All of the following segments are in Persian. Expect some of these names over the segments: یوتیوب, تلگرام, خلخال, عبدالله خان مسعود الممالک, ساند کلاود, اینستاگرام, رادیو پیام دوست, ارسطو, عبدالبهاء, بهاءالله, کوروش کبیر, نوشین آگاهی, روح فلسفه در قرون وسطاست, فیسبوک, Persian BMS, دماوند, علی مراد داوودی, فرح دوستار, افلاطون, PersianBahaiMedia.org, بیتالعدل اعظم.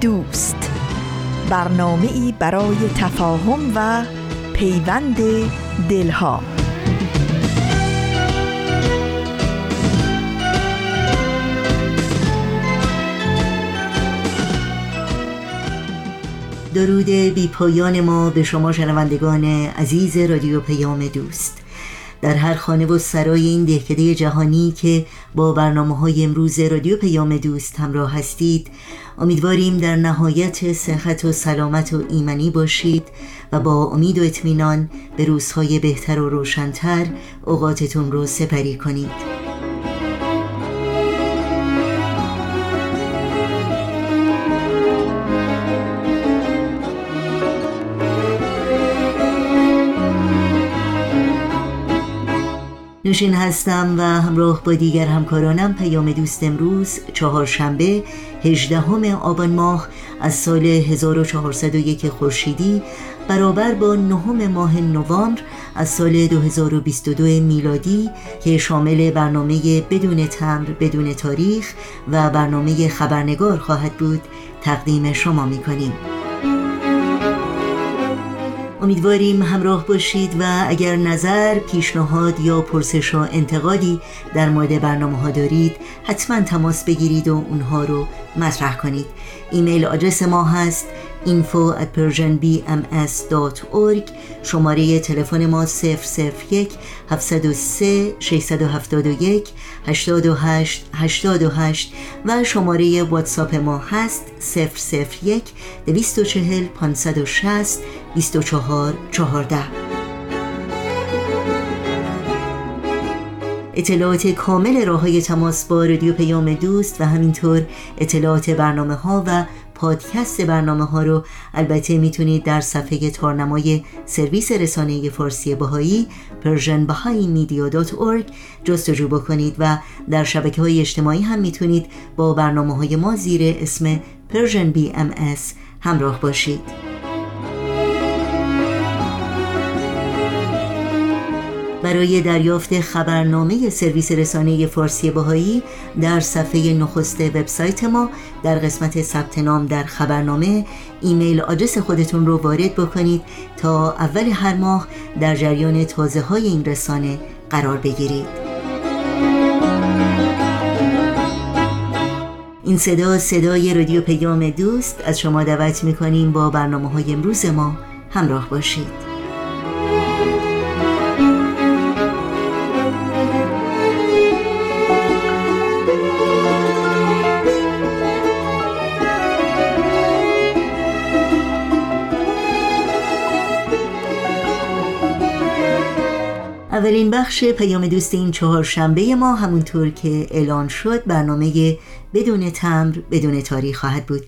دوست، برنامه‌ای برای تفاهم و پیوند دلها. درود بی پایان ما به شما شنوندگان عزیز رادیو پیام دوست در هر خانه و سرای این دهکده جهانی که با برنامه‌های امروز رادیو پیام دوست همراه هستید. امیدواریم در نهایت صحت و سلامت و ایمنی باشید و با امید و اطمینان به روزهای بهتر و روشن‌تر اوقاتتون رو سپری کنید. نوشین هستم و همراه با دیگر همکارانم پیام دوست امروز چهارشنبه 18 آبان ماه از سال 1401 خورشیدی برابر با 9 ماه نوامبر از سال 2022 میلادی که شامل برنامه بدون تمبر بدون تاریخ و برنامه خبرنگار خواهد بود تقدیم شما می‌کنیم. امیدواریم همراه باشید و اگر نظر، پیشنهاد یا پرسش و انتقادی در مورد برنامه‌ها دارید حتما تماس بگیرید و اونها رو مطرح کنید. ایمیل آدرس ما هست info@persianbms.org. شماره تلفن ما 001-703-671-828-828 و شماره واتساپ ما هست 001-240-560-2414. اطلاعات کامل راه‌های تماس با رادیو پیام دوست و همینطور اطلاعات برنامه‌ها و پادکست برنامه‌ها رو البته میتونید در صفحه تارنمای سرویس رسانه فارسی بهایی PersianBahaiMedia.org جستجو بکنید و در شبکه‌های اجتماعی هم میتونید با برنامه‌های ما زیر اسم Persian BMS همراه باشید. برای دریافت خبرنامه سرویس رسانه فارسی بهایی در صفحه نخست وبسایت ما در قسمت ثبت نام در خبرنامه ایمیل آدرس خودتون رو وارد بکنید تا اول هر ماه در جریان تازه‌های این رسانه قرار بگیرید. این صدای رادیو پیام دوست. از شما دعوت می‌کنیم با برنامه‌های امروز ما همراه باشید. اولین بخش پیام دوست این چهارشنبه ما همونطور که اعلان شد برنامه بدون تمبر بدون تاریخ خواهد بود.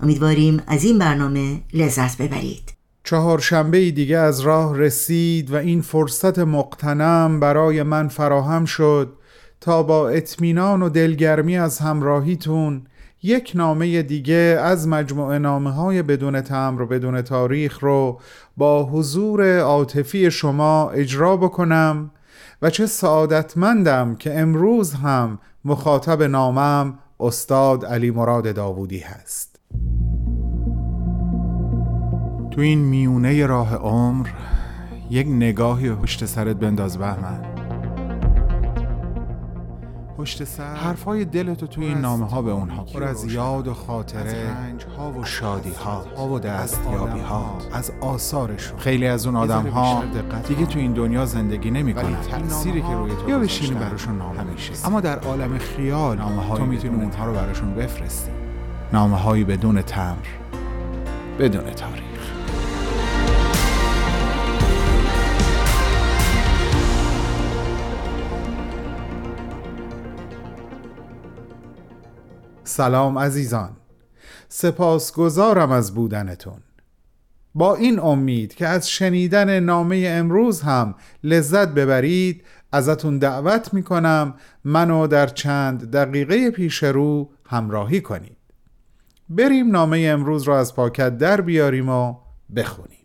امیدواریم از این برنامه لذت ببرید. چهارشنبه دیگه از راه رسید و این فرصت مقتنم برای من فراهم شد تا با اطمینان و دلگرمی از همراهیتون یک نامه دیگه از مجموعه نامه‌های بدون تمبر و بدون تاریخ رو با حضور عاطفی شما اجرا بکنم و چه سعادتمندم که امروز هم مخاطب نامم استاد علی مراد داوودی هست. تو این میونه راه عمر یک نگاهی پشت سرت بنداز بهمن. حرفای دلتو توی این نامه ها به اونها پر از یاد و خاطره، از رنج ها و شادی ها و دستیابی ها، از آثارشون. خیلی از اون آدم ها دیگه تو این دنیا زندگی نمی کنن یا بشینی براشون نامه میشه، اما در عالم خیال تو میتونی اونها رو براشون بفرستی. نامه هایی بدون تمبر بدون تاریخ. سلام عزیزان، سپاسگزارم از بودنتون، با این امید که از شنیدن نامه امروز هم لذت ببرید ازتون دعوت میکنم منو در چند دقیقه پیش رو همراهی کنید. بریم نامه امروز رو از پاکت در بیاریم و بخونیم.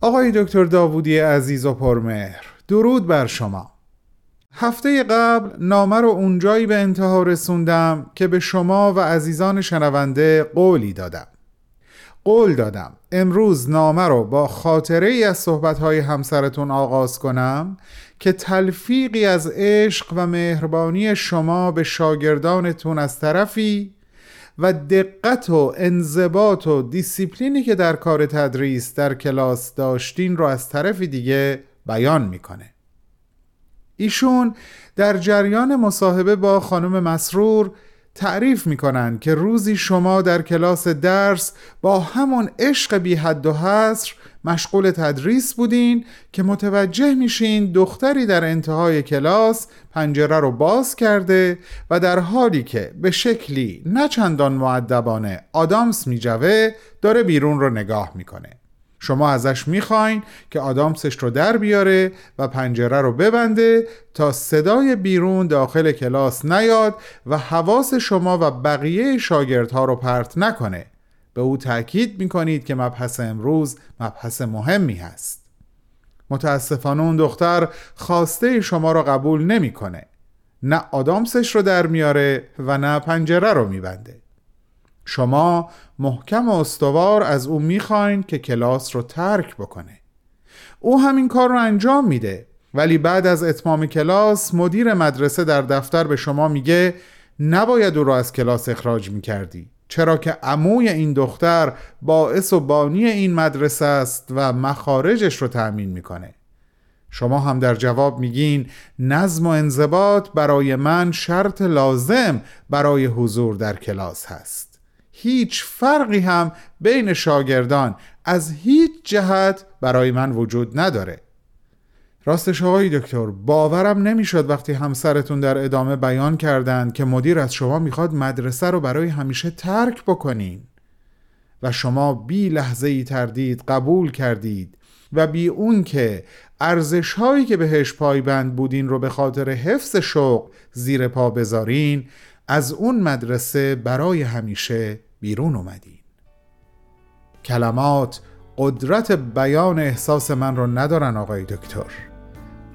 آقای دکتر داوودی عزیز و پرمهر، درود بر شما. هفته قبل نامه رو اونجایی به انتها رسوندم که به شما و عزیزان شنونده قول دادم امروز نامه رو با خاطره ای از صحبت‌های همسرتون آغاز کنم که تلفیقی از عشق و مهربانی شما به شاگردانتون از طرفی و دقت و انضباط و دیسیپلینی که در کار تدریس در کلاس داشتین رو از طرف دیگه بیان میکنه. ایشون در جریان مصاحبه با خانم مسرور تعریف میکنن که روزی شما در کلاس درس با همون عشق بی حد و حصر مشغول تدریس بودین که متوجه میشین دختری در انتهای کلاس پنجره رو باز کرده و در حالی که به شکلی نه چندان مؤدبانه آدامس میجوه داره بیرون رو نگاه میکنه. شما ازش میخواین که آدامسش رو در بیاره و پنجره رو ببنده تا صدای بیرون داخل کلاس نیاد و حواس شما و بقیه شاگردها رو پرت نکنه. به او تأکید میکنید که مبحث امروز مبحث مهمی هست. متاسفانه اون دختر خواسته شما رو قبول نمیکنه. نه آدامسش رو در میاره و نه پنجره رو میبنده. شما محکم و استوار از او میخواین که کلاس رو ترک بکنه. او همین کار رو انجام میده، ولی بعد از اتمام کلاس مدیر مدرسه در دفتر به شما میگه نباید او رو از کلاس اخراج میکردی، چرا که عموی این دختر باعث و بانی این مدرسه است و مخارجش رو تأمین میکنه. شما هم در جواب میگین نظم و انضباط برای من شرط لازم برای حضور در کلاس هست. هیچ فرقی هم بین شاگردان از هیچ جهت برای من وجود نداره. راستش آقای دکتر باورم نمیشد وقتی همسرتون در ادامه بیان کردند که مدیر از شما میخواد مدرسه رو برای همیشه ترک بکنین و شما بی لحظه‌ای تردید قبول کردید و بی اون که ارزش هایی که بهش پایبند بودین رو به خاطر حفظ شوق زیر پا بذارین، از اون مدرسه برای همیشه بیرون اومدین. کلمات قدرت بیان احساس من رو ندارن آقای دکتر.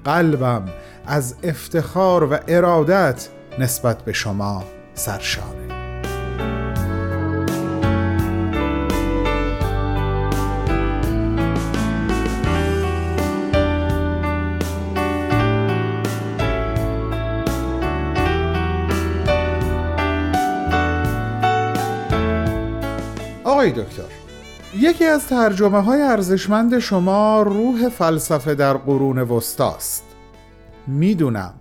قلبم از افتخار و ارادت نسبت به شما سرشاره. آقای دکتر، یکی از ترجمه های ارزشمند شما روح فلسفه در قرون وسطاست. میدونم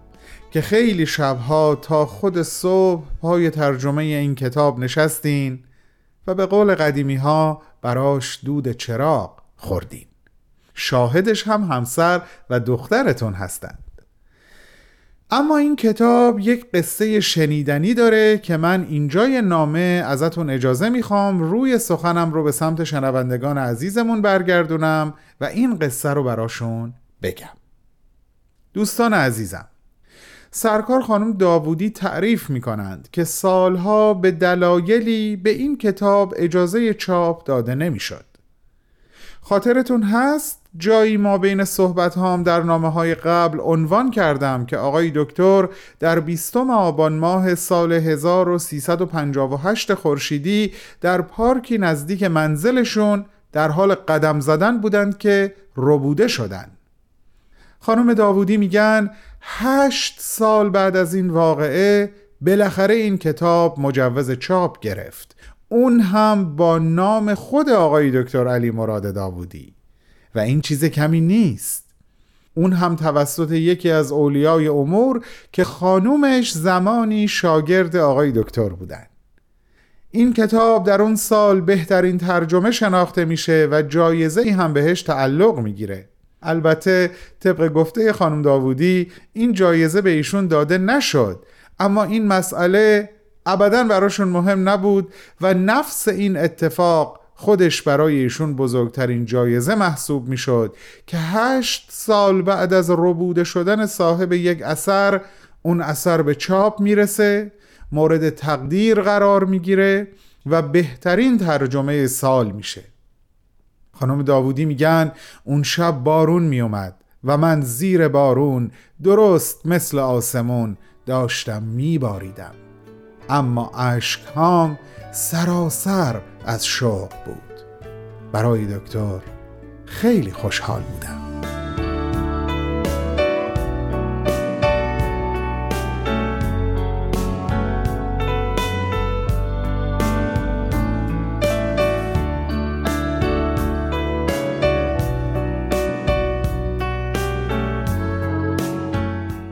که خیلی شبها تا خود صبح پای ترجمه این کتاب نشستین و به قول قدیمی ها براش دود چراغ خوردین. شاهدش هم همسر و دخترتون هستند. اما این کتاب یک قصه شنیدنی داره که من اینجای نامه ازتون اجازه میخوام روی سخنم رو به سمت شنوندگان عزیزمون برگردونم و این قصه رو براشون بگم. دوستان عزیزم، سرکار خانم داوودی تعریف میکنند که سالها به دلایلی به این کتاب اجازه چاپ داده نمیشد. خاطرتون هست؟ جایی ما بین صحبت هام در نامه های قبل عنوان کردم که آقای دکتر در 20 آبان ماه سال 1358 خورشیدی در پارکی نزدیک منزلشون در حال قدم زدن بودند که ربوده شدند. خانم داوودی میگن 8 سال بعد از این واقعه بالاخره این کتاب مجوز چاپ گرفت، اون هم با نام خود آقای دکتر علی مراد داوودی، و این چیز کمی نیست، اون هم توسط یکی از اولیای امور که خانومش زمانی شاگرد آقای دکتر بودن. این کتاب در اون سال بهترین ترجمه شناخته میشه و جایزه‌ای هم بهش تعلق میگیره. البته طبق گفته خانم داوودی این جایزه به ایشون داده نشد، اما این مسئله ابداً براشون مهم نبود و نفس این اتفاق خودش برای ایشون بزرگترین جایزه محسوب می شد که 8 سال بعد از ربوده شدن صاحب یک اثر، اون اثر به چاپ می رسه، مورد تقدیر قرار می گیره و بهترین ترجمه سال میشه. خانم داوودی میگن اون شب بارون میومد و من زیر بارون درست مثل آسمون داشتم میباریدم، اما اشک‌هام سراسر از شوق بود. برای دکتر خیلی خوشحال بودم.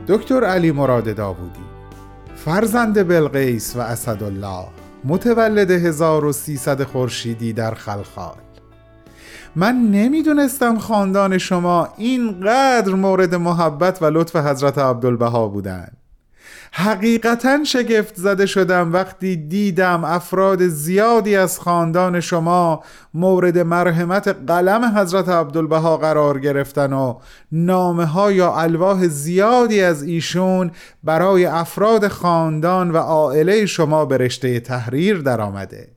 دکتر علی مراد داوودی، فرزند بلقیس و اسدالله، متولد 1300 خورشیدی در خلخال. من نمیدونستم خاندان شما اینقدر مورد محبت و لطف حضرت عبدالبهاء بودن. حقیقتاً شگفت زده شدم وقتی دیدم افراد زیادی از خاندان شما مورد مرحمت قلم حضرت عبدالبها قرار گرفتن و نامه‌ها یا الواح زیادی از ایشون برای افراد خاندان و عائله شما به رشته تحریر در آمده.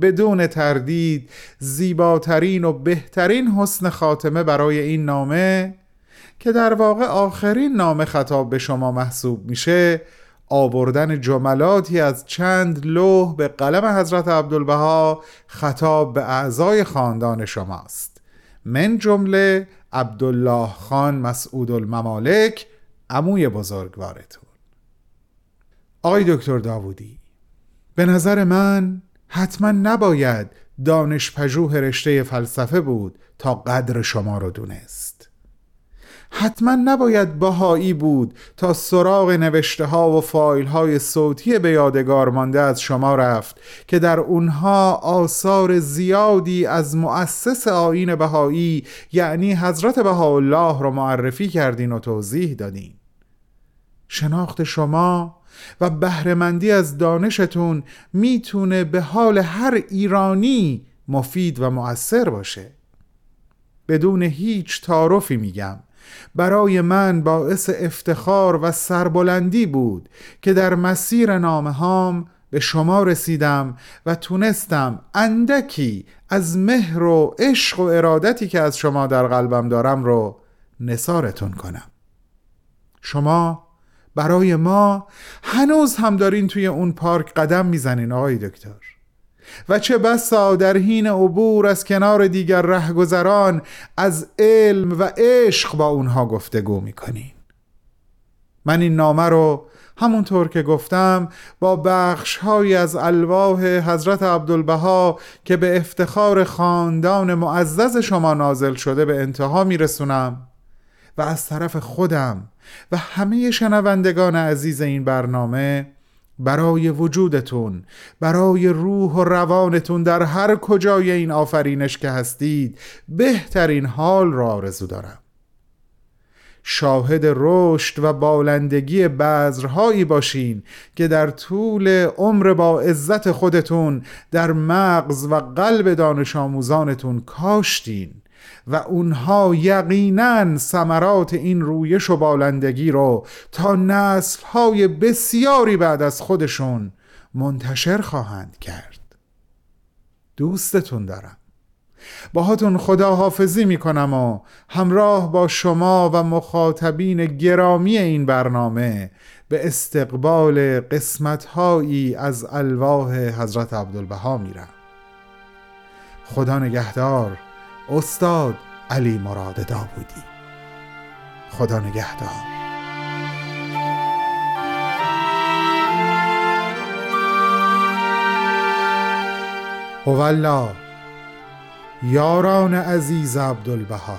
بدون تردید زیباترین و بهترین حسن خاتمه برای این نامه، که در واقع آخرین نامه خطاب به شما محسوب میشه، آوردن جملاتی از چند لوح به قلم حضرت عبدالبها خطاب به اعضای خاندان شماست، من جمله عبدالله خان مسعود الممالک، عموی بزرگوارتون. آقای دکتر داوودی، به نظر من حتما نباید دانشپژوه رشته فلسفه بود تا قدر شما رو دونست. حتما نباید بهایی بود تا سراغ نوشته ها و فایل های صوتی به یادگار مانده از شما رفت که در اونها آثار زیادی از مؤسس آیین بهایی یعنی حضرت بهاءالله رو معرفی کردین و توضیح دادین. شناخت شما و بهره‌مندی از دانشتون میتونه به حال هر ایرانی مفید و مؤثر باشه. بدون هیچ تعارفی میگم، برای من باعث افتخار و سربلندی بود که در مسیر نامه‌هام به شما رسیدم و تونستم اندکی از مهر و عشق و ارادتی که از شما در قلبم دارم رو نثارتون کنم. شما برای ما هنوز هم دارین توی اون پارک قدم میزنین آقای دکتر، و چه بسا در حین عبور از کنار دیگر رهگذران از علم و عشق با اونها گفتگو میکنین. من این نامه رو همونطور که گفتم با بخش‌هایی از الواح حضرت عبدالبها که به افتخار خاندان معزز شما نازل شده به انتها میرسونم و از طرف خودم و همه شنوندگان عزیز این برنامه برای وجودتون، برای روح و روانتون در هر کجای این آفرینش که هستید بهترین حال را آرزو دارم. شاهد رشد و بالندگی بذرهایی باشین که در طول عمر با عزت خودتون در مغز و قلب دانش آموزانتون کاشتین و اونها یقیناً ثمرات این رویش و بالندگی رو تا نسل‌های بسیاری بعد از خودشون منتشر خواهند کرد. دوستتون دارم، باهاتون خداحافظی میکنم و همراه با شما و مخاطبین گرامی این برنامه به استقبال قسمت‌هایی از الواح حضرت عبدالبها میرم. خدا نگهدار. استاد علی مراد داوودی. خدا نگهدار. هوالله یاران عزیز عبدالبها،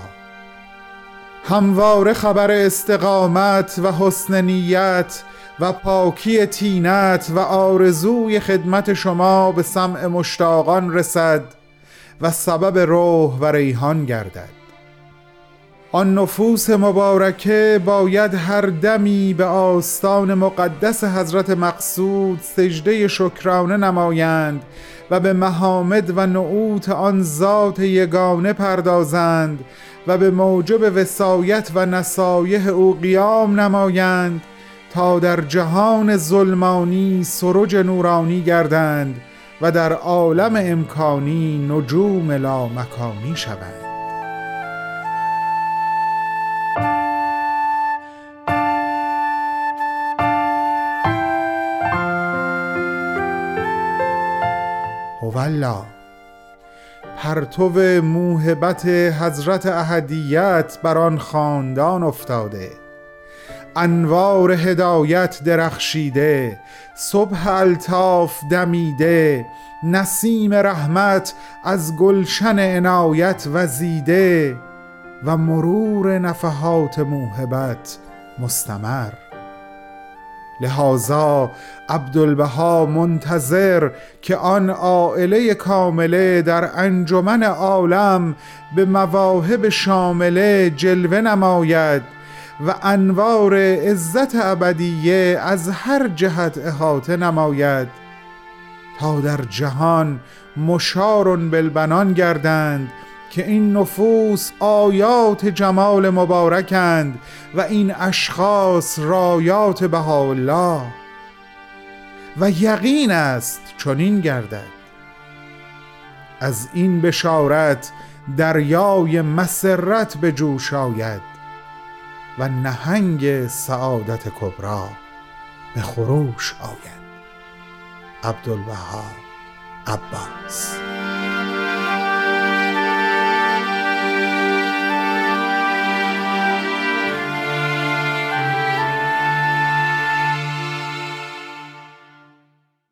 همواره خبر استقامت و حسن نیت و پاکی تینت و آرزوی خدمت شما به سمع مشتاقان رسد و سبب روح و ریحان گردد. آن نفوس مبارکه باید هر دمی به آستان مقدس حضرت مقصود سجده شکرانه نمایند و به محامد و نعوت آن ذات یگانه پردازند و به موجب وصایت و نصایح او قیام نمایند تا در جهان ظلمانی سرج نورانی گردند و در عالم امکانی نجوم لامکانی شوند. هوالله پرتو موهبت حضرت احدیت بر آن خاندان افتاده، انوار هدایت درخشیده، صبح الطاف دمیده، نسیم رحمت از گلشن عنایت وزیده و مرور نفحات موهبت مستمر. لحاظا عبدالبهاء منتظر که آن عائله کامله در انجمن عالم به مواهب شامله جلوه نماید و انوار عزت ابدیه از هر جهت احاطه نماید تا در جهان مشارون بالبنان گردند که این نفوس آیات جمال مبارکند و این اشخاص رایات بهاءالله. و یقین است چنین گردد. از این بشارت دریای مسرت به جوش آید و نهنگ سعادت کبرا به خروش آید. عبدالبهاء عباس.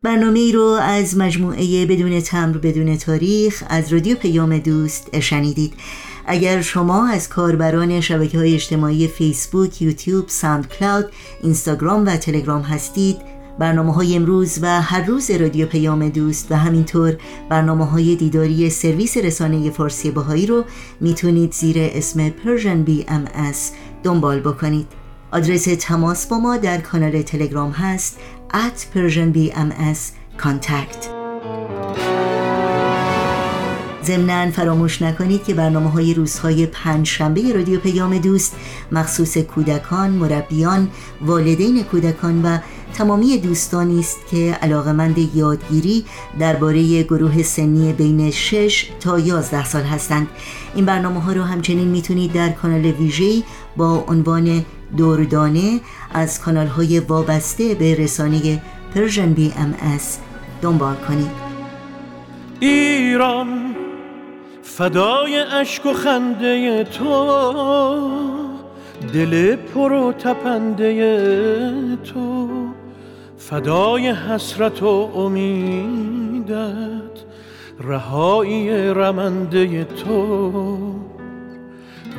برنامه‌ای رو از مجموعه بدون تمبر بدون تاریخ از رادیو پیام دوست شنیدید. اگر شما از کاربران شبکه‌های اجتماعی فیسبوک، یوتیوب، ساند کلاود، اینستاگرام و تلگرام هستید، برنامه‌های امروز و هر روز رادیو پیام دوست و همینطور برنامه‌های دیداری سرویس رسانه فارسی بهایی رو میتونید زیر اسم Persian BMS دنبال بکنید. آدرس تماس با ما در کانال تلگرام هست @PersianBahaiMedia.org. ضمناً فراموش نکنید که برنامه‌های روزهای پنجشنبه رادیو پیام دوست مخصوص کودکان، مربیان، والدین کودکان و تمامی دوستانی است که علاقه‌مند یادگیری درباره گروه سنی بین 6 تا 11 سال هستند. این برنامه‌ها رو همچنین میتونید در کانال ویژه‌ای با عنوان دوردانه از کانال‌های وابسته به رسانه پرژن بی ام اس دنبال کنید. ایران فدای اشک و خنده تو، دل پر و تپنده تو، فدای حسرت و امیدت، رهایی رمنده تو،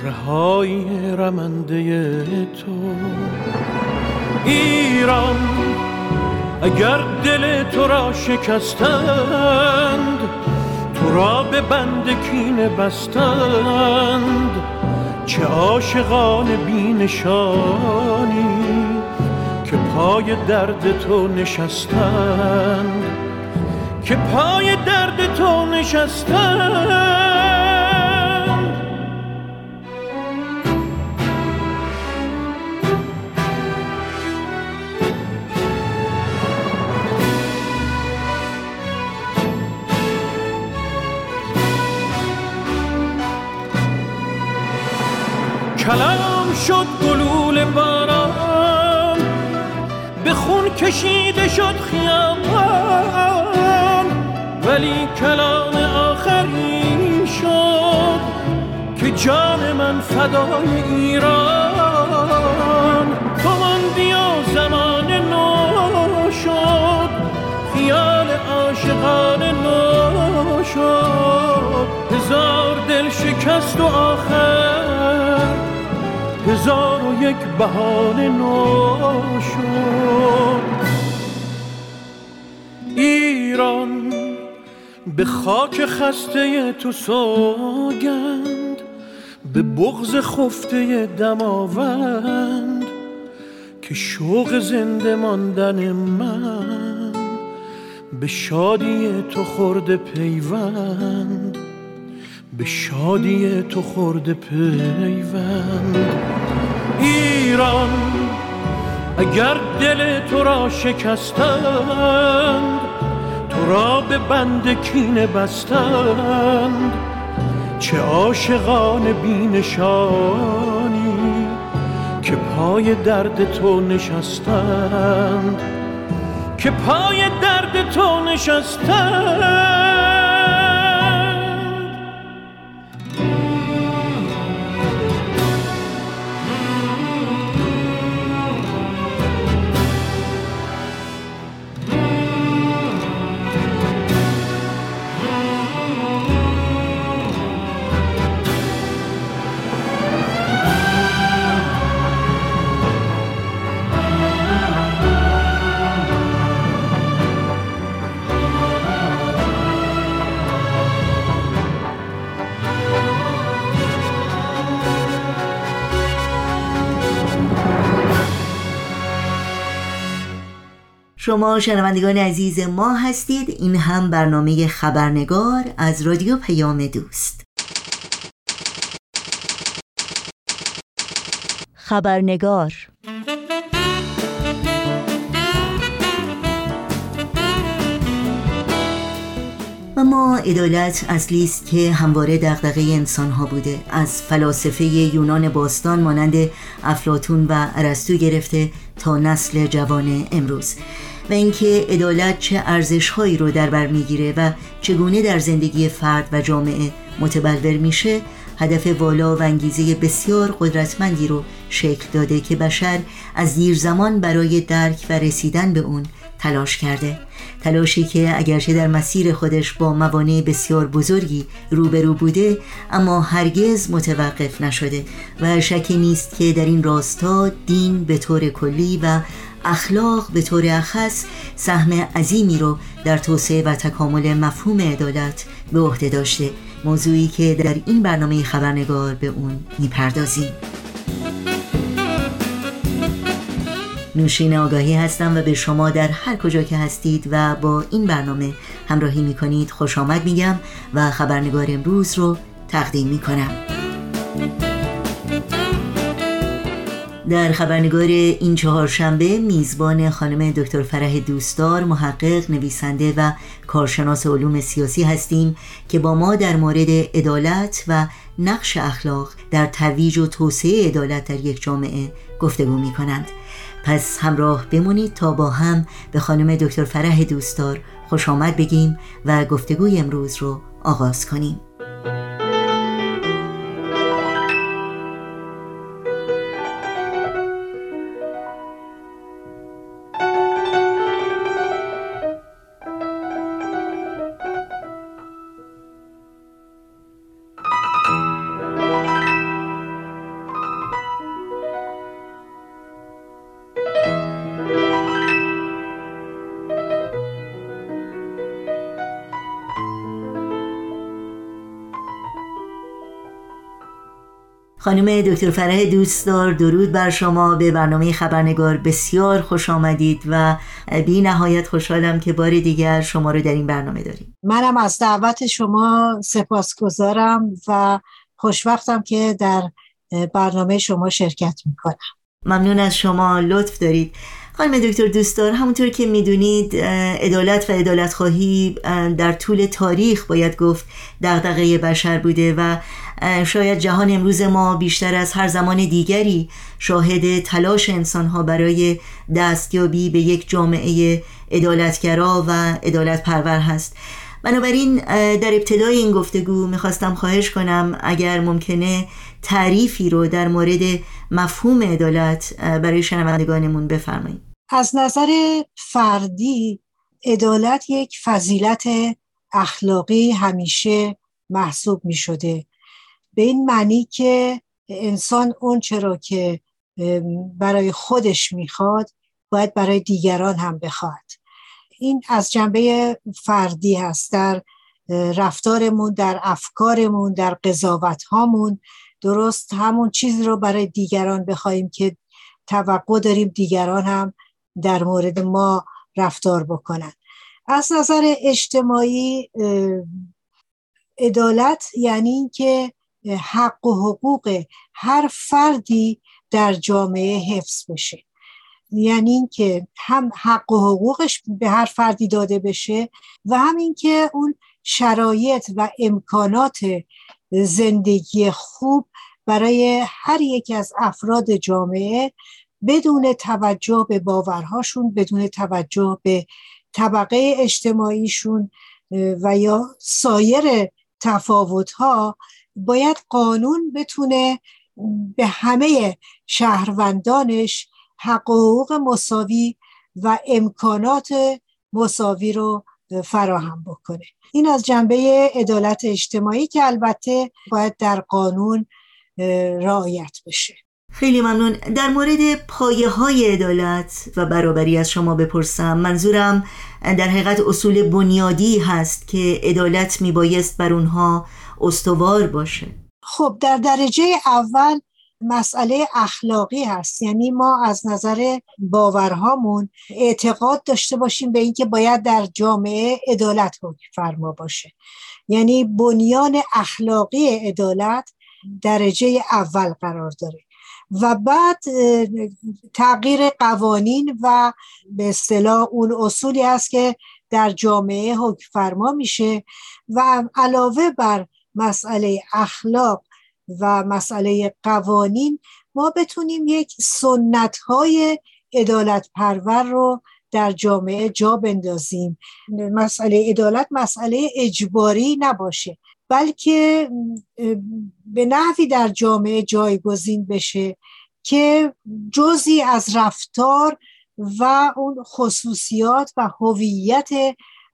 رهایی رمنده تو. ایران اگر دل تو را شکستند، تو را به بند کینه بستند، چه عاشقان بی‌نشانی که پای درد تو نشستند، که پای درد تو نشستند. کلام شد گلوله باران، به خون کشیده شد خیابان، ولی کلام آخرین شد که جان من فدای ایران. تو ماندی و زمان نو شد، خیال عاشقان نو شد، هزار دل شکست و آخر هزار و یک بهانه ناشد. ایران به خاک خسته تو سوگند، به بغض خفته دماوند که شوق زنده ماندن من به شادی تو خورده پیوند، به شادی تو خورده پیوند. ایران اگر دل تو را شکستند، تو را به بند کینه بستند، چه عاشقان بی‌نشانی که پای درد تو نشستند، که پای درد تو نشستند. شما شنوندگان عزیز ما هستید، این هم برنامه خبرنگار از رادیو پیام دوست. خبرنگار و ما عدالت اصلی است که همواره دغدغه انسان‌ها بوده، از فلاسفه یونان باستان مانند افلاطون و ارسطو گرفته تا نسل جوان امروز، و اینکه عدالت چه ارزش‌هایی رو در بر می‌گیره و چگونه در زندگی فرد و جامعه متبلور میشه، هدف والا و انگیزه بسیار قدرتمندی رو شکل داده که بشر از دیر زمان برای درک و رسیدن به اون تلاش کرده، تلاشی که اگرچه در مسیر خودش با موانع بسیار بزرگی روبرو بوده اما هرگز متوقف نشده و شکی نیست که در این راستا دین به طور کلی و اخلاق به طور اخص سهم عظیمی رو در توسعه و تکامل مفهوم عدالت به عهده داشته، موضوعی که در این برنامه خبرنگار به اون میپردازیم. نوشین آگاهی هستم و به شما در هر کجا که هستید و با این برنامه همراهی میکنید خوش آمد میگم و خبرنگار امروز رو تقدیم میکنم. در خبرنگار این چهارشنبه میزبان خانم دکتر فرح دوستار، محقق، نویسنده و کارشناس علوم سیاسی هستیم که با ما در مورد عدالت و نقش اخلاق در ترویج و توسعه عدالت در یک جامعه گفتگو میکنند. پس همراه بمونید تا با هم به خانم دکتر فرح دوستار خوش آمد بگیم و گفتگوی امروز رو آغاز کنیم. خانم دکتر فرح دوستار، درود بر شما، به برنامه خبرنگار بسیار خوش آمدید و بی نهایت خوشحالم که بار دیگر شما رو در این برنامه داریم. منم از دعوت شما سپاسگزارم و خوشوقتم که در برنامه شما شرکت میکنم. ممنون از شما، لطف دارید. خانم دکتر دوستار، همونطور که میدونید عدالت و عدالت‌خواهی در طول تاریخ باید گفت دغدغه بشر بوده و شاید جهان امروز ما بیشتر از هر زمان دیگری شاهد تلاش انسان‌ها برای دستیابی به یک جامعه عدالتگرا و عدالت پرور هست. بنابراین در ابتدای این گفتگو میخواستم خواهش کنم اگر ممکنه تعریفی رو در مورد مفهوم عدالت برای شنوندگانمون بفرمایید. از نظر فردی عدالت یک فضیلت اخلاقی همیشه محسوب می شده، به این معنی که انسان اون چرا که برای خودش میخواد باید برای دیگران هم بخواد. این از جنبه فردی هست، در رفتارمون، در افکارمون، در قضاوت‌هامون درست همون چیز رو برای دیگران بخوایم که توقع داریم دیگران هم در مورد ما رفتار بکنن. از نظر اجتماعی عدالت یعنی این که حق و حقوق هر فردی در جامعه حفظ بشه، یعنی این که هم حق و حقوقش به هر فردی داده بشه و هم این که اون شرایط و امکانات زندگی خوب برای هر یکی از افراد جامعه بدون توجه به باورهاشون، بدون توجه به طبقه اجتماعیشون و یا سایر تفاوت‌ها، باید قانون بتونه به همه شهروندانش حق و حقوق مساوی و امکانات مساوی رو فراهم بکنه. این از جنبه عدالت اجتماعی که البته باید در قانون رعایت بشه. خیلی ممنون. در مورد پایه‌های عدالت و برابری از شما بپرسم. منظورم در حقیقت اصول بنیادی هست که عدالت میبایست بر اونها استوار باشه. خب در درجه اول مسئله اخلاقی هست، یعنی ما از نظر باورهامون اعتقاد داشته باشیم به اینکه باید در جامعه عدالت حکم فرما باشه، یعنی بنیان اخلاقی عدالت درجه اول قرار داره و بعد تغییر قوانین و به اصطلاح اون اصولی هست که در جامعه حکم فرما میشه و علاوه بر مسئله اخلاق و مسئله قوانین ما بتونیم یک سنت‌های عدالت پرور رو در جامعه جا بندازیم. مسئله عدالت مسئله اجباری نباشه، بلکه به نحوی در جامعه جایگزین بشه که جزئی از رفتار و اون خصوصیات و هویت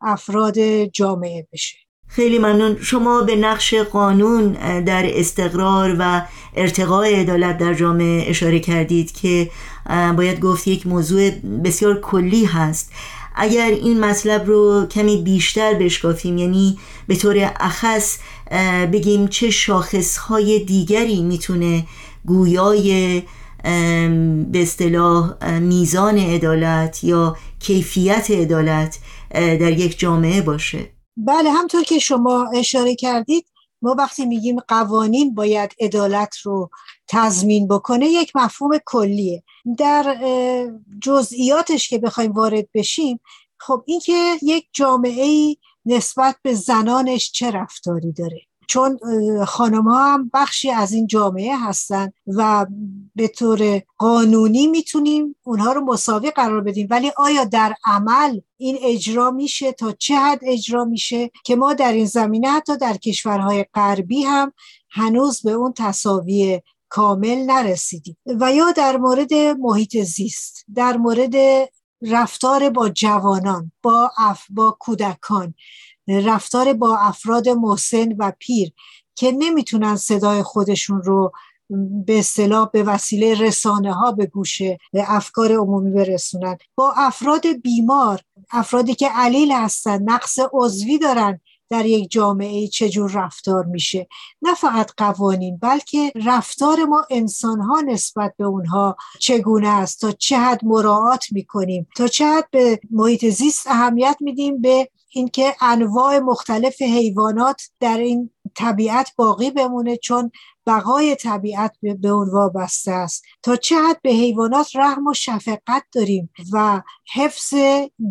افراد جامعه بشه. خیلی ممنون. شما به نقش قانون در استقرار و ارتقاء عدالت در جامعه اشاره کردید که باید گفت یک موضوع بسیار کلی هست. اگر این مطلب رو کمی بیشتر بشکافیم، یعنی به طور اخص بگیم چه شاخصهای دیگری میتونه گویای به اصطلاح میزان عدالت یا کیفیت عدالت در یک جامعه باشه؟ بله، همطور که شما اشاره کردید، ما وقتی میگیم قوانین باید عدالت رو تضمین بکنه، یک مفهوم کلیه. در جزئیاتش که بخوایم وارد بشیم، خب این که یک جامعه‌ای نسبت به زنانش چه رفتاری داره، چون خانم‌ها هم بخشی از این جامعه هستن و به طور قانونی میتونیم اونها رو مساوی قرار بدیم، ولی آیا در عمل این اجرا میشه؟ تا چه حد اجرا میشه؟ که ما در این زمینه حتی در کشورهای غربی هم هنوز به اون تساوی کامل نرسیدیم. و یا در مورد محیط زیست، در مورد رفتار با جوانان، با کودکان، رفتار با افراد مسن و پیر که نمیتونن صدای خودشون رو به اصطلاح به وسیله رسانه ها به گوش افکار عمومی برسونن، با افراد بیمار، افرادی که علیل هستن، نقص عضوی دارن، در یک جامعه چجور رفتار میشه. نه فقط قوانین، بلکه رفتار ما انسانها نسبت به اونها چگونه است، تا چه حد مراعات میکنیم، تا چه حد به محیط زیست اهمیت میدیم، به اینکه انواع مختلف حیوانات در این طبیعت باقی بمونه چون بقای طبیعت به اون وابسته است، تا چه حد به حیوانات رحم و شفقت داریم و حفظ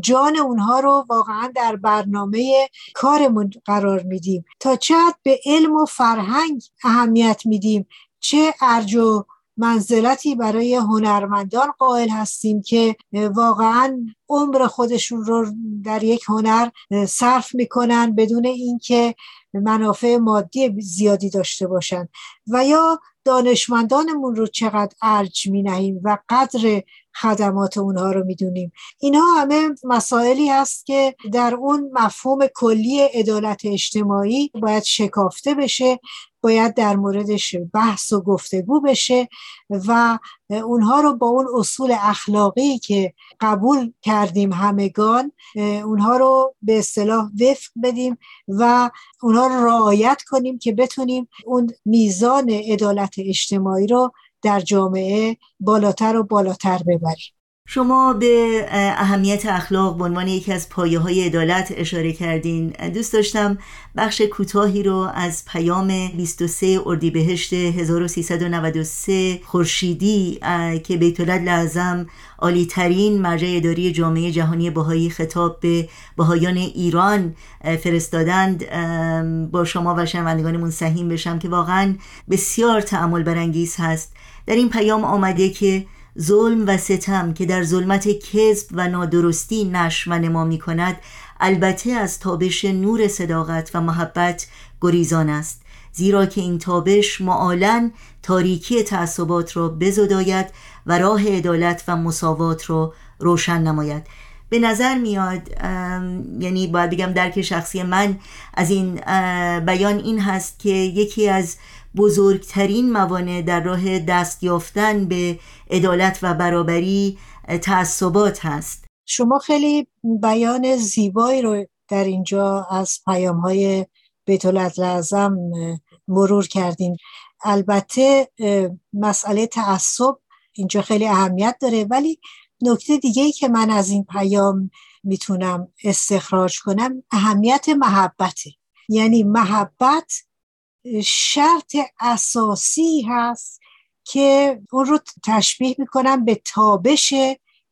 جان اونها رو واقعا در برنامه کارمون قرار میدیم، تا چه حد به علم و فرهنگ اهمیت میدیم، چه ارج و منزلتی برای هنرمندان قائل هستیم که واقعا عمر خودشون رو در یک هنر صرف میکنن بدون اینکه منافع مادی زیادی داشته باشن، و یا دانشمندانمون رو چقدر ارج می نهیم و قدر خدمات اونها رو می دونیم. اینها همه مسائلی هست که در اون مفهوم کلی عدالت اجتماعی باید شکافته بشه، باید در موردش بحث و گفتگو بشه و اونها رو با اون اصول اخلاقی که قبول کردیم همگان، اونها رو به اصطلاح وفق بدیم و اونها رو رعایت کنیم که بتونیم اون میزان عدالت اجتماعی رو در جامعه بالاتر و بالاتر ببریم. شما به اهمیت اخلاق به عنوان یکی از پایه‌های عدالت اشاره کردین. دوست داشتم بخش کوتاهی رو از پیام 23 اردیبهشت 1393 خورشیدی که بیتالعدل اعظم عالی‌ترین مرجع اداری جامعه جهانی بهایی خطاب به بهایان ایران فرستادند با شما و شنوندگانمون سهیم بشم که واقعا بسیار تأمل برانگیز هست. در این پیام آمده که ظلم و ستم که در ظلمت کذب و نادرستی نشو و نما می کند البته از تابش نور صداقت و محبت گریزان است، زیرا که این تابش معالاً تاریکی تعصبات را بزداید و راه عدالت و مساوات را روشن نماید. به نظر میاد، یعنی باید بگم درک شخصی من از این بیان این هست که یکی از بزرگترین موانع در راه دست یافتن به عدالت و برابری تعصبات هست. شما خیلی بیان زیبایی رو در اینجا از پیام‌های بیتالعدل اعظم مرور کردیم. البته مسئله تعصب اینجا خیلی اهمیت داره، ولی نکته دیگه‌ای که من از این پیام میتونم استخراج کنم اهمیت محبته. یعنی محبت شرط اساسی هست که اون رو تشبیه میکنم به تابش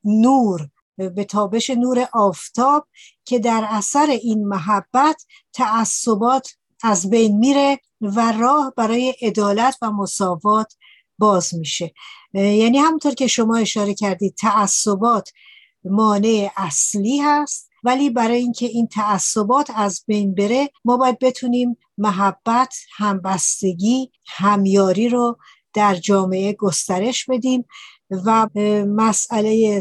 نور، به تابش نور آفتاب که در اثر این محبت تعصبات از بین میره و راه برای عدالت و مساوات باز میشه. یعنی همونطور که شما اشاره کردید تعصبات مانع اصلی هست، ولی برای اینکه این تعصبات از بین بره ما باید بتونیم محبت، همبستگی، همیاری رو در جامعه گسترش بدیم و مسئله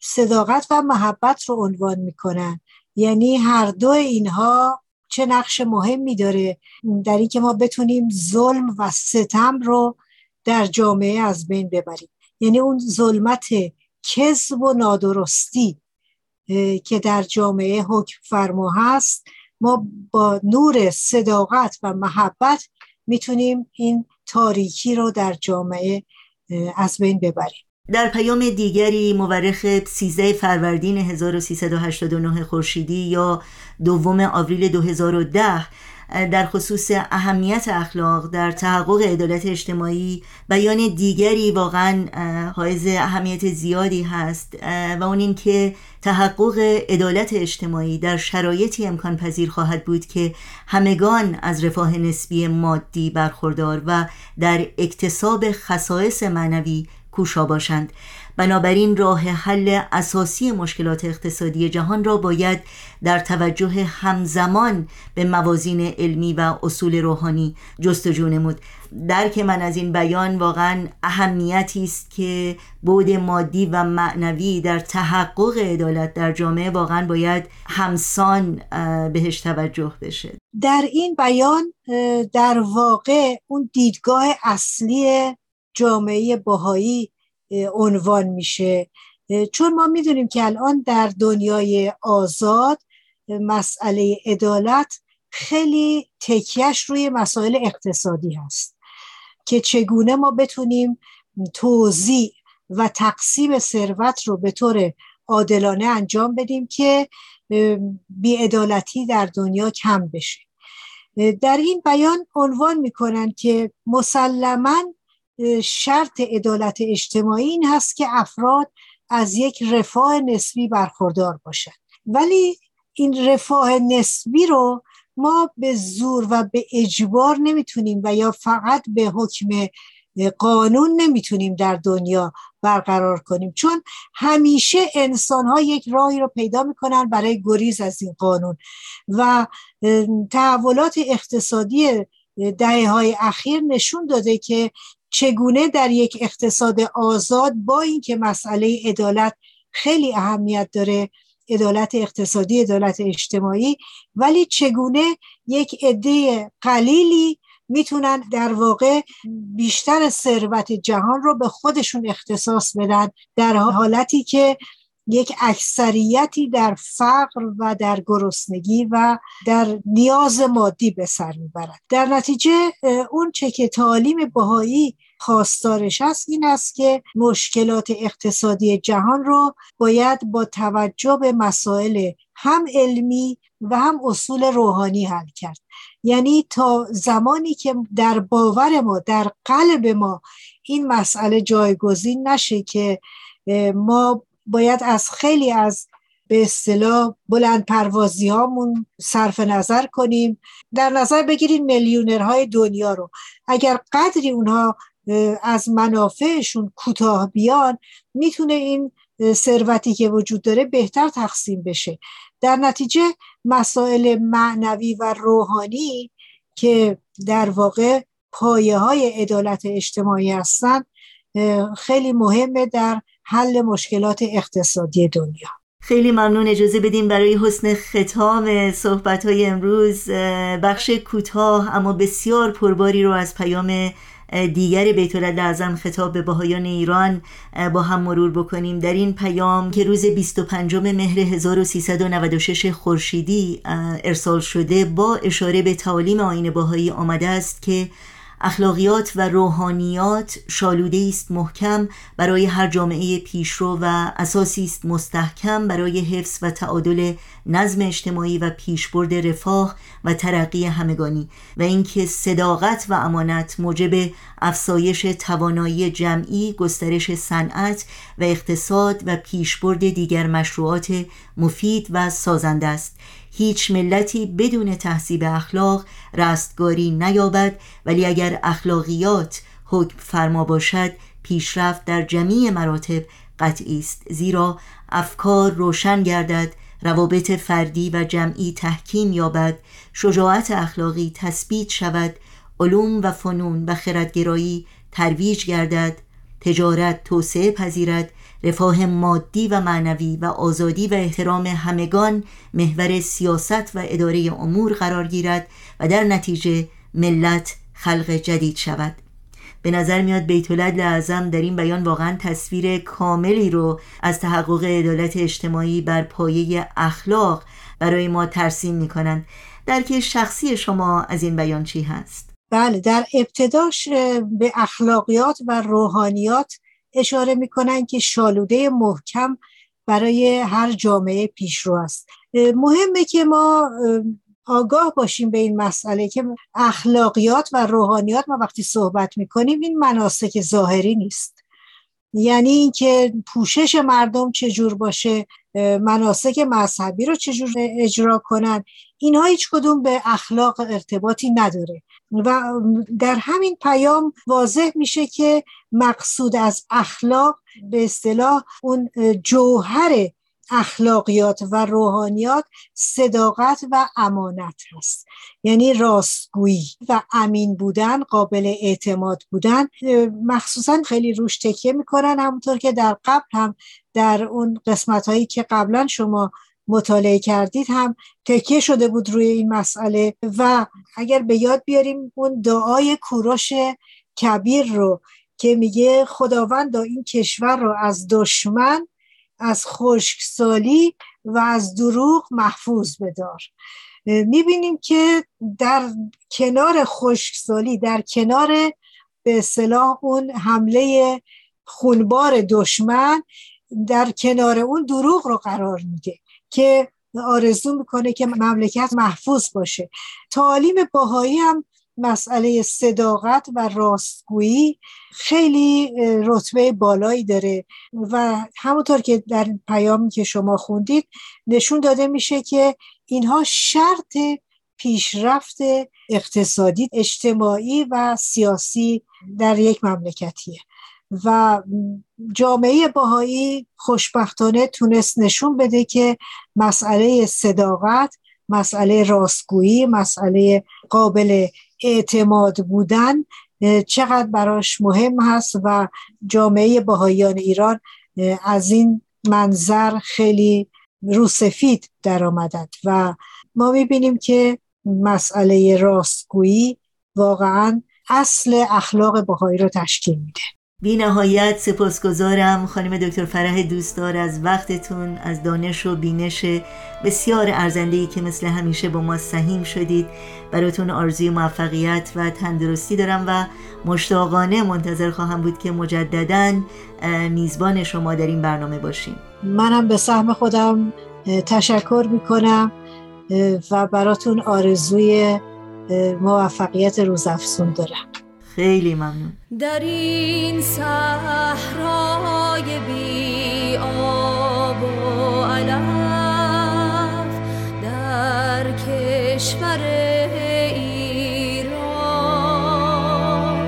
صداقت و محبت رو عنوان میکنن. یعنی هر دو اینها چه نقش مهمی داره در این که ما بتونیم ظلم و ستم رو در جامعه از بین ببریم. یعنی اون ظلمت کذب و نادرستی که در جامعه حکم فرما هست، ما با نور صداقت و محبت میتونیم این تاریکی رو در جامعه از بین ببریم. در پیام دیگری مورخ 13 فروردین 1389 خورشیدی یا 2 آوریل 2010 در خصوص اهمیت اخلاق در تحقق عدالت اجتماعی بیان دیگری واقعا حائز اهمیت زیادی هست و اون این که تحقق عدالت اجتماعی در شرایطی امکان پذیر خواهد بود که همگان از رفاه نسبی مادی برخوردار و در اکتساب خصائص معنوی کوشا باشند. بنابراین راه حل اساسی مشکلات اقتصادی جهان را باید در توجه همزمان به موازین علمی و اصول روحانی جستجو نمود. درک من از این بیان واقعا اهمیتی است که بعد مادی و معنوی در تحقق عدالت در جامعه واقعا باید همسان بهش توجه بشه. در این بیان در واقع اون دیدگاه اصلی جامعه بهایی عنوان میشه، چون ما میدونیم که الان در دنیای آزاد مسئله عدالت خیلی تکیه‌اش روی مسائل اقتصادی هست که چگونه ما بتونیم توزیع و تقسیم ثروت رو به طور عادلانه انجام بدیم که بی‌عدالتی در دنیا کم بشه. در این بیان عنوان میکنن که مسلماً شرط عدالت اجتماعی این هست که افراد از یک رفاه نسبی برخوردار باشند، ولی این رفاه نسبی رو ما به زور و به اجبار نمیتونیم و یا فقط به حکم قانون نمیتونیم در دنیا برقرار کنیم، چون همیشه انسان‌ها یک راهی رو پیدا میکنن برای گریز از این قانون و تحولات اقتصادی دهه‌های اخیر نشون داده که چگونه در یک اقتصاد آزاد با اینکه مسئله عدالت خیلی اهمیت داره، عدالت اقتصادی، عدالت اجتماعی، ولی چگونه یک عده قلیلی میتونن در واقع بیشتر ثروت جهان رو به خودشون اختصاص بدن، در حالتی که یک اکثریتی در فقر و در گرسنگی و در نیاز مادی به سر میبرد. در نتیجه اون چه که تعالیم بهایی خواستارش است این است که مشکلات اقتصادی جهان رو باید با توجه به مسائل هم علمی و هم اصول روحانی حل کرد. یعنی تا زمانی که در باور ما، در قلب ما این مسئله جایگزین نشه که ما باید از خیلی از به اصطلاح بلند پروازی هامون صرف نظر کنیم. در نظر بگیرید میلیونرهای دنیا رو، اگر قدری اونها از منافعشون کوتاه بیان، میتونه این ثروتی که وجود داره بهتر تقسیم بشه. در نتیجه مسائل معنوی و روحانی که در واقع پایه‌های عدالت اجتماعی هستن خیلی مهمه در حل مشکلات اقتصادی دنیا. خیلی ممنون. اجازه بدیم برای حسن ختام صحبت‌های امروز بخش کوتاه اما بسیار پرباری رو از پیام دیگر بیتالعدل اعظم خطاب به بهائیان ایران با هم مرور بکنیم. در این پیام که روز 25 مهر 1396 خورشیدی ارسال شده با اشاره به تعالیم آیین بهائی آمده است که اخلاقیات و روحانیات شالوده است محکم برای هر جامعه پیشرو و اساسی است مستحکم برای حفظ و تعادل نظم اجتماعی و پیشبرد رفاه و ترقی همگانی، و اینکه صداقت و امانت موجب افزایش توانایی جمعی، گسترش صنعت و اقتصاد و پیشبرد دیگر مشروعات مفید و سازنده است. هیچ ملتی بدون تهذیب اخلاق رستگاری نیابد، ولی اگر اخلاقیات حکم فرما باشد پیشرفت در جمیع مراتب قطعی است، زیرا افکار روشن گردد، روابط فردی و جمعی تحکیم یابد، شجاعت اخلاقی تثبیت شود، علوم و فنون و خردگرایی ترویج گردد، تجارت توسعه پذیرد، رفاه مادی و معنوی و آزادی و احترام همگان محور سیاست و اداره امور قرار گیرد و در نتیجه ملت خلق جدید شود. به نظر میاد بیتالعدل اعظم در این بیان واقعا تصویر کاملی رو از تحقق عدالت اجتماعی بر پایه اخلاق برای ما ترسیم میکنند. درک شخصی شما از این بیان چی هست؟ بله، در ابتداش به اخلاقیات و روحانیات اشاره میکنن که شالوده محکم برای هر جامعه پیشرو است. مهمه که ما آگاه باشیم به این مسئله که اخلاقیات و روحانیات، ما وقتی صحبت میکنیم این مناسک ظاهری نیست، یعنی این که پوشش مردم چجور باشه، مناسک مذهبی رو چجور اجرا کنن، اینها هیچ کدوم به اخلاق ارتباطی نداره. و در همین پیام واضح میشه که مقصود از اخلاق به اصطلاح اون جوهر اخلاقیات و روحانیات صداقت و امانت هست، یعنی راستگویی و امین بودن، قابل اعتماد بودن. مخصوصا خیلی روش تکیه میکنن، همونطور که در قبل هم در اون قسمت هایی که قبلا شما مطالعه کردید هم تکیه شده بود روی این مسئله. و اگر به یاد بیاریم اون دعای کوروش کبیر رو که میگه خداوند این کشور رو از دشمن، از خشکسالی و از دروغ محفوظ بدار، میبینیم که در کنار خشکسالی، در کنار به اصطلاح اون حمله خونبار دشمن، در کنار اون دروغ رو قرار میده که آرزو میکنه که مملکت محفوظ باشه. تعالیم بهائی هم مسئله صداقت و راستگویی خیلی رتبه بالایی داره و همونطور که در پیامی که شما خوندید نشون داده میشه که اینها شرط پیشرفت اقتصادی، اجتماعی و سیاسی در یک مملکتیه. و جامعه بهائی خوشبختانه تونست نشون بده که مسئله صداقت، مسئله راستگویی، مسئله قابل اعتماد بودن چقدر براش مهم هست و جامعه بهائیان ایران از این منظر خیلی روسفید در آمدند. و ما میبینیم که مسئله راستگویی واقعاً اصل اخلاق بهایی رو تشکیل میده. بی نهایت سپاسگزارم خانم دکتر فرح دوستار از وقتتون، از دانش و بینش بسیار ارزنده‌ای که مثل همیشه با ما سهیم شدید. براتون آرزوی موفقیت و تندرستی دارم و مشتاقانه منتظر خواهم بود که مجدداً میزبان شما در این برنامه باشیم. منم به سهم خودم تشکر میکنم و براتون آرزوی موفقیت روزافزون دارم. خیلی ممنون. در این صحرای بی آب و علف، در کشور ایران،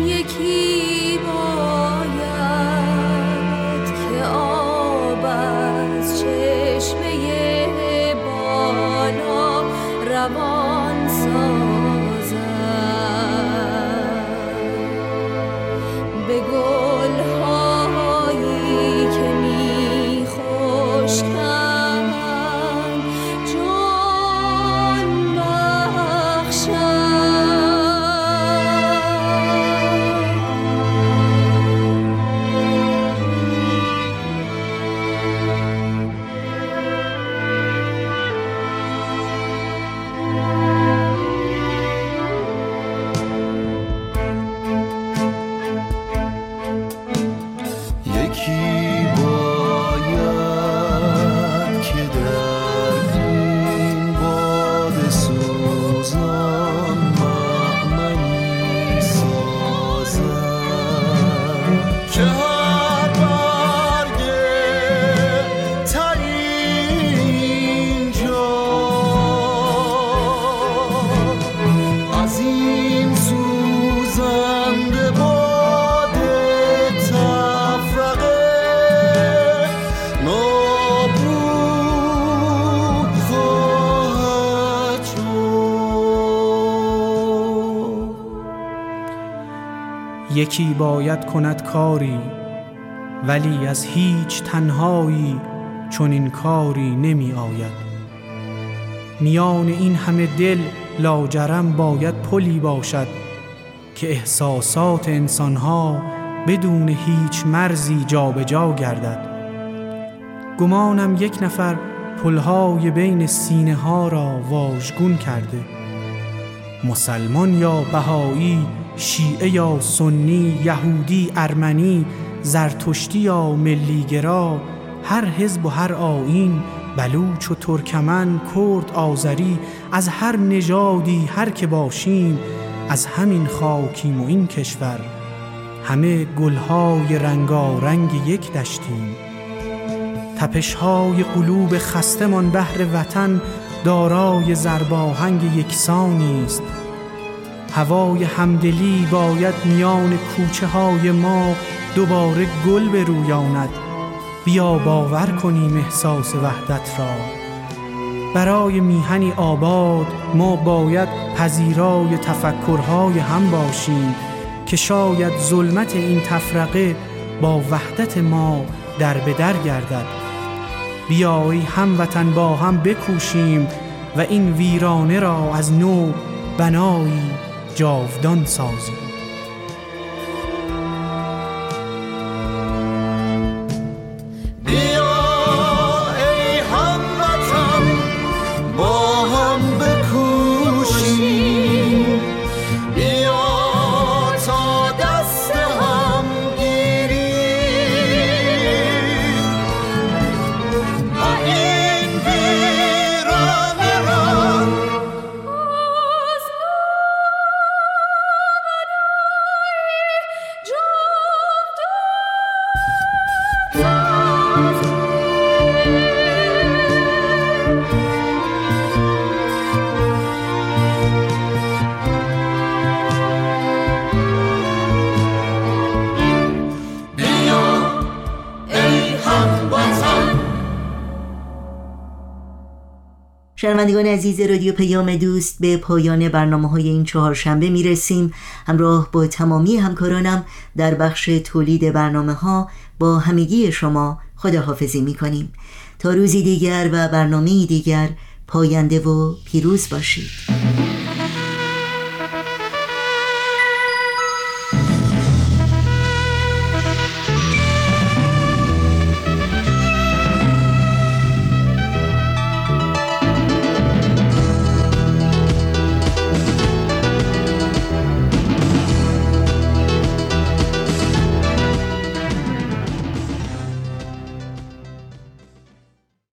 یکی باید که آب از چشمه بالا روان سازد. یکی باید کند کاری، ولی از هیچ تنهایی چون این کاری نمی آید. میان این همه دل لاجرم باید پلی باشد که احساسات انسانها بدون هیچ مرزی جابجا گردد. گمانم یک نفر پلهای بین سینه ها را واژگون کرده. مسلمان یا بهایی، شیعه یا سنی، یهودی، ارمنی، زرتشتی یا ملیگرا، هر حزب و هر آیین، بلوچ و ترکمن، کرد، آذری، از هر نژادی هر که باشیم، از همین خاکیم و این کشور، همه گلهای رنگارنگ یک دشتیم. تپشهای قلوب خستمان بهر وطن دارای زرباهنگ یکسانیست. هوای همدلی باید میان کوچه های ما دوباره گل برویاند. بیا باور کنیم احساس وحدت را. برای میهنی آباد ما باید پذیرای تفکرهای هم باشیم که شاید ظلمت این تفرقه با وحدت ما در به در گردد. بیایی هموطن با هم بکوشیم و این ویرانه را از نو بنایی جاودان سازی. شنوندگان عزیز رادیو پیام دوست، به پایان برنامه‌های این چهارشنبه می‌رسیم. همراه با تمامی همکارانم در بخش تولید برنامه‌ها با همگی شما خداحافظی می‌کنیم. تا روزی دیگر و برنامه‌ای دیگر، پاینده و پیروز باشید.